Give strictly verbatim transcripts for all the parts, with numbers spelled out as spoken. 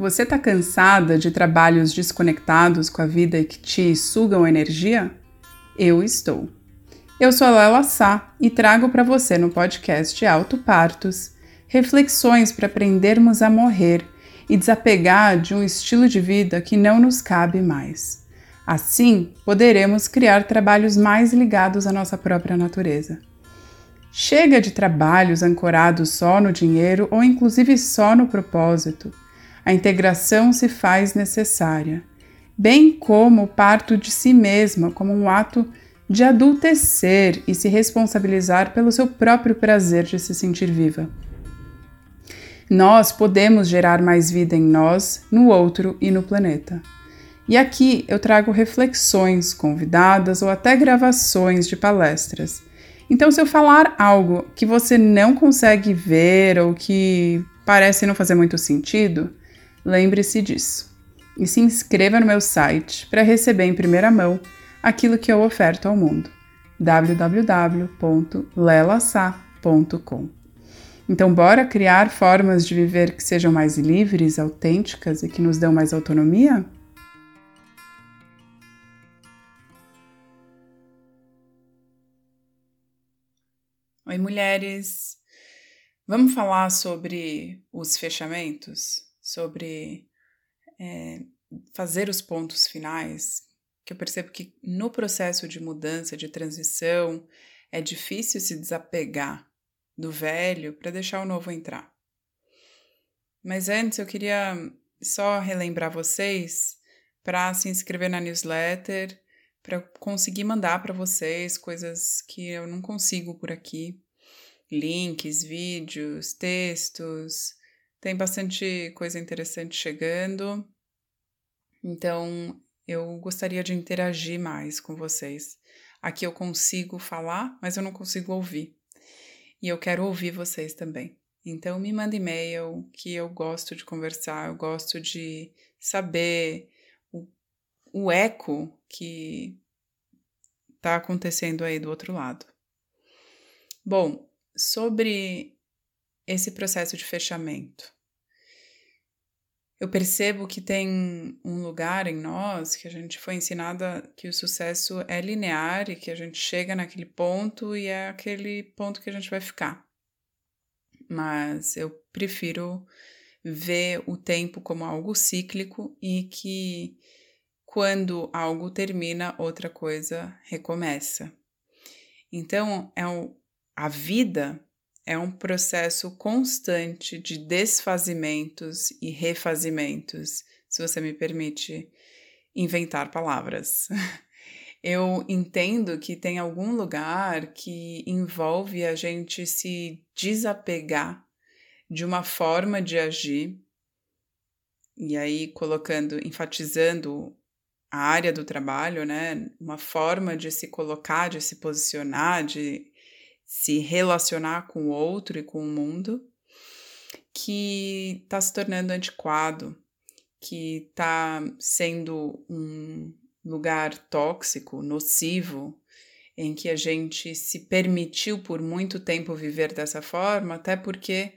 Você tá cansada de trabalhos desconectados com a vida e que te sugam energia? Eu estou. Eu sou a Lela Sá e trago para você no podcast Auto Partos reflexões para aprendermos a morrer e desapegar de um estilo de vida que não nos cabe mais. Assim, poderemos criar trabalhos mais ligados à nossa própria natureza. Chega de trabalhos ancorados só no dinheiro ou inclusive só no propósito. A integração se faz necessária, bem como o parto de si mesma como um ato de adultecer e se responsabilizar pelo seu próprio prazer de se sentir viva. Nós podemos gerar mais vida em nós, no outro e no planeta. E aqui eu trago reflexões, convidadas ou até gravações de palestras. Então, se eu falar algo que você não consegue ver ou que parece não fazer muito sentido, lembre-se disso e se inscreva no meu site para receber em primeira mão aquilo que eu oferto ao mundo, w w w ponto lela sá ponto com. Então, bora criar formas de viver que sejam mais livres, autênticas e que nos dão mais autonomia? Oi, mulheres! Vamos falar sobre os fechamentos, sobre é, fazer os pontos finais, que eu percebo que no processo de mudança, de transição, é difícil se desapegar do velho para deixar o novo entrar. Mas antes eu queria só relembrar vocês para se inscrever na newsletter, para conseguir mandar para vocês coisas que eu não consigo por aqui. Links, vídeos, textos, tem bastante coisa interessante chegando. Então, eu gostaria de interagir mais com vocês. Aqui eu consigo falar, mas eu não consigo ouvir. E eu quero ouvir vocês também. Então, me manda e-mail, que eu gosto de conversar, eu gosto de saber o, o eco que tá acontecendo aí do outro lado. Bom, sobre esse processo de fechamento, eu percebo que tem um lugar em nós que a gente foi ensinada que o sucesso é linear e que a gente chega naquele ponto e é aquele ponto que a gente vai ficar. Mas eu prefiro ver o tempo como algo cíclico e que quando algo termina, outra coisa recomeça. Então, é um A vida é um processo constante de desfazimentos e refazimentos, se você me permite inventar palavras. Eu entendo que tem algum lugar que envolve a gente se desapegar de uma forma de agir, e aí colocando, enfatizando a área do trabalho, né? Uma forma de se colocar, de se posicionar, de se relacionar com o outro e com o mundo, que está se tornando antiquado, que está sendo um lugar tóxico, nocivo, em que a gente se permitiu por muito tempo viver dessa forma, até porque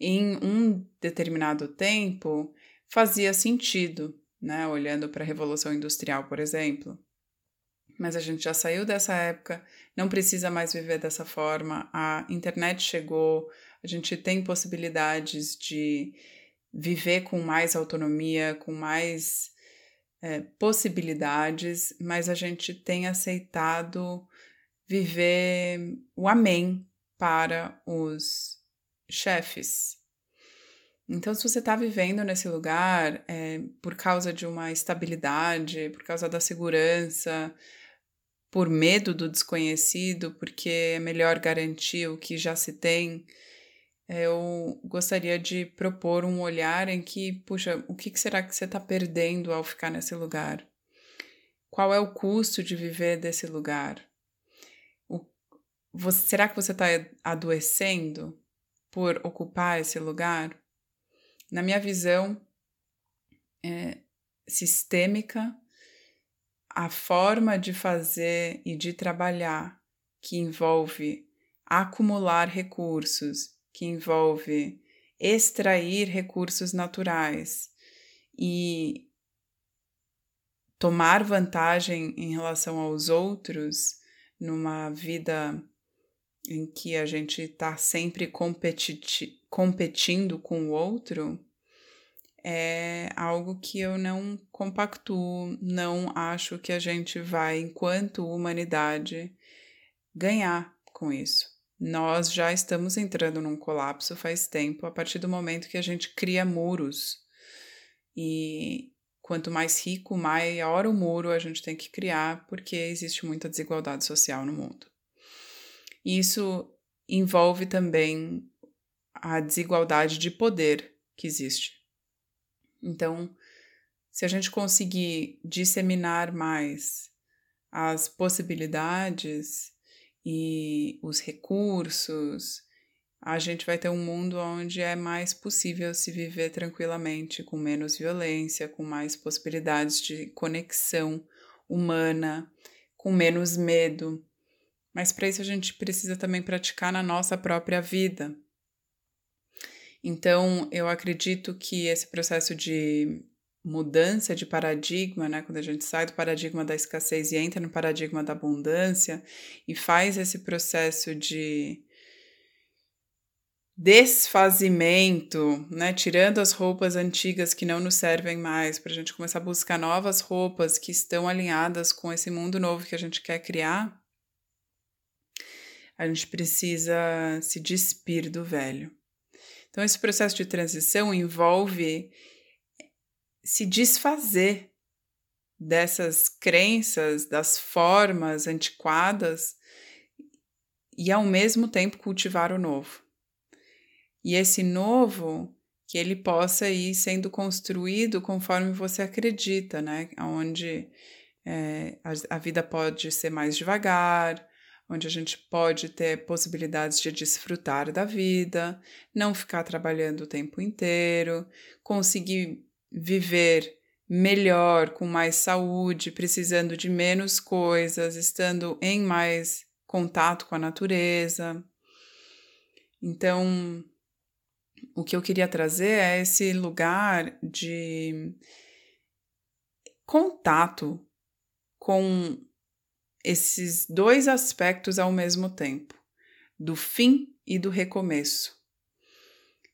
em um determinado tempo fazia sentido, né? Olhando para a Revolução Industrial, por exemplo. Mas a gente já saiu dessa época, não precisa mais viver dessa forma, a internet chegou, a gente tem possibilidades de viver com mais autonomia, com mais é, possibilidades, mas a gente tem aceitado viver o amém para os chefes. Então, se você está vivendo nesse lugar é, por causa de uma estabilidade, por causa da segurança, por medo do desconhecido, porque é melhor garantir o que já se tem, eu gostaria de propor um olhar em que, puxa, o que será que você está perdendo ao ficar nesse lugar? Qual é o custo de viver desse lugar? O, você, será que você está adoecendo por ocupar esse lugar? Na minha visão é, sistêmica, a forma de fazer e de trabalhar que envolve acumular recursos, que envolve extrair recursos naturais, e tomar vantagem em relação aos outros numa vida em que a gente está sempre competi- competindo com o outro, é algo que eu não compactuo, não acho que a gente vai, enquanto humanidade, ganhar com isso. Nós já estamos entrando num colapso faz tempo, a partir do momento que a gente cria muros. E quanto mais rico, maior o muro a gente tem que criar, porque existe muita desigualdade social no mundo. Isso envolve também a desigualdade de poder que existe. Então, se a gente conseguir disseminar mais as possibilidades e os recursos, a gente vai ter um mundo onde é mais possível se viver tranquilamente, com menos violência, com mais possibilidades de conexão humana, com menos medo. Mas para isso a gente precisa também praticar na nossa própria vida. Então, eu acredito que esse processo de mudança de paradigma, né, quando a gente sai do paradigma da escassez e entra no paradigma da abundância e faz esse processo de desfazimento, né, tirando as roupas antigas que não nos servem mais, para a gente começar a buscar novas roupas que estão alinhadas com esse mundo novo que a gente quer criar, a gente precisa se despir do velho. Então, esse processo de transição envolve se desfazer dessas crenças, das formas antiquadas e, ao mesmo tempo, cultivar o novo. E esse novo, que ele possa ir sendo construído conforme você acredita, né? Onde é, a, a vida pode ser mais devagar, onde a gente pode ter possibilidades de desfrutar da vida, não ficar trabalhando o tempo inteiro, conseguir viver melhor, com mais saúde, precisando de menos coisas, estando em mais contato com a natureza. Então, o que eu queria trazer é esse lugar de contato com esses dois aspectos ao mesmo tempo, do fim e do recomeço.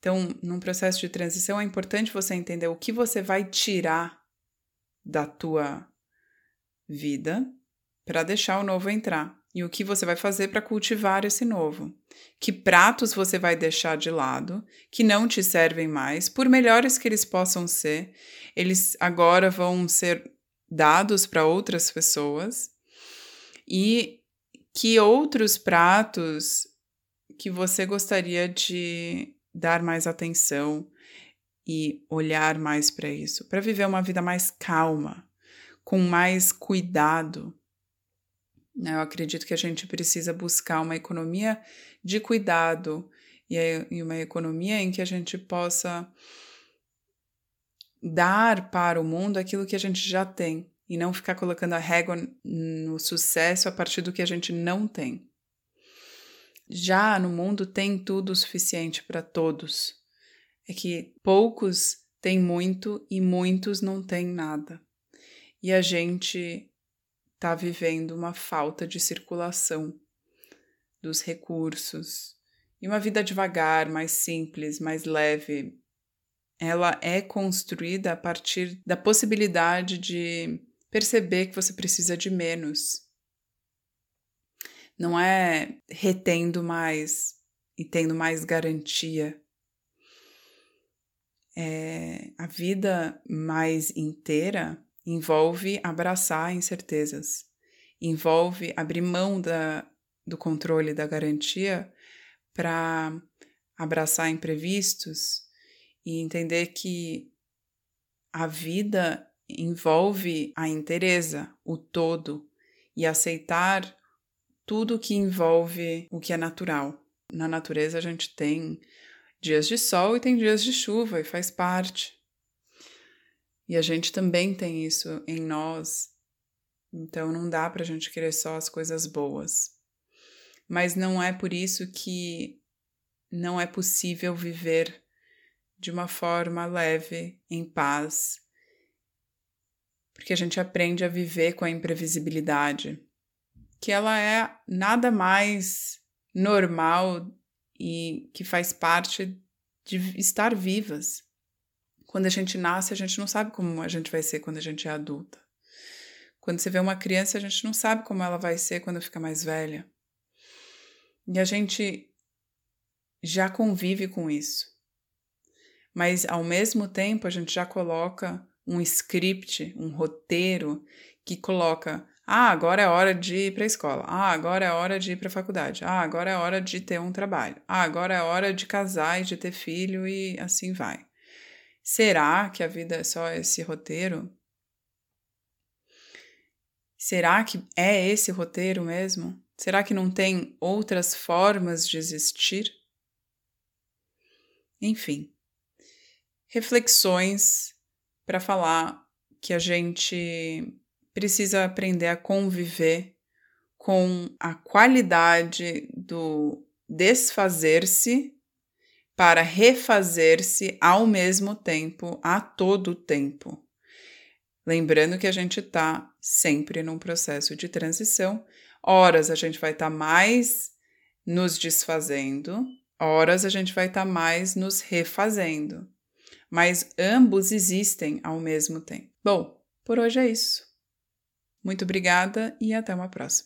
Então, num processo de transição, é importante você entender o que você vai tirar da tua vida para deixar o novo entrar e o que você vai fazer para cultivar esse novo. Que pratos você vai deixar de lado, que não te servem mais, por melhores que eles possam ser, eles agora vão ser dados para outras pessoas. E que outros pratos que você gostaria de dar mais atenção e olhar mais para isso, para viver uma vida mais calma, com mais cuidado. Eu acredito que a gente precisa buscar uma economia de cuidado e uma economia em que a gente possa dar para o mundo aquilo que a gente já tem. E não ficar colocando a régua no sucesso a partir do que a gente não tem. Já no mundo tem tudo o suficiente para todos. É que poucos têm muito e muitos não têm nada. E a gente está vivendo uma falta de circulação dos recursos. E uma vida devagar, mais simples, mais leve, ela é construída a partir da possibilidade de perceber que você precisa de menos. Não é retendo mais e tendo mais garantia. É, a vida mais inteira envolve abraçar incertezas, envolve abrir mão da, do controle da garantia para abraçar imprevistos e entender que a vida envolve a inteireza, o todo, e aceitar tudo que envolve o que é natural. Na natureza a gente tem dias de sol e tem dias de chuva, e faz parte. E a gente também tem isso em nós, então não dá pra gente querer só as coisas boas. Mas não é por isso que não é possível viver de uma forma leve, em paz, porque a gente aprende a viver com a imprevisibilidade, que ela é nada mais normal e que faz parte de estar vivas. Quando a gente nasce, a gente não sabe como a gente vai ser quando a gente é adulta. Quando você vê uma criança, a gente não sabe como ela vai ser quando fica mais velha. E a gente já convive com isso. Mas, ao mesmo tempo, a gente já coloca um script, um roteiro, que coloca, ah, agora é hora de ir para a escola, ah, agora é hora de ir para a faculdade, ah, agora é hora de ter um trabalho, ah, agora é hora de casar e de ter filho e assim vai. Será que a vida é só esse roteiro? Será que é esse roteiro mesmo? Será que não tem outras formas de existir? Enfim, reflexões para falar que a gente precisa aprender a conviver com a qualidade do desfazer-se para refazer-se ao mesmo tempo, a todo tempo. Lembrando que a gente está sempre num processo de transição. Horas a gente vai estar tá mais nos desfazendo, horas a gente vai estar tá mais nos refazendo. Mas ambos existem ao mesmo tempo. Bom, por hoje é isso. Muito obrigada e até uma próxima.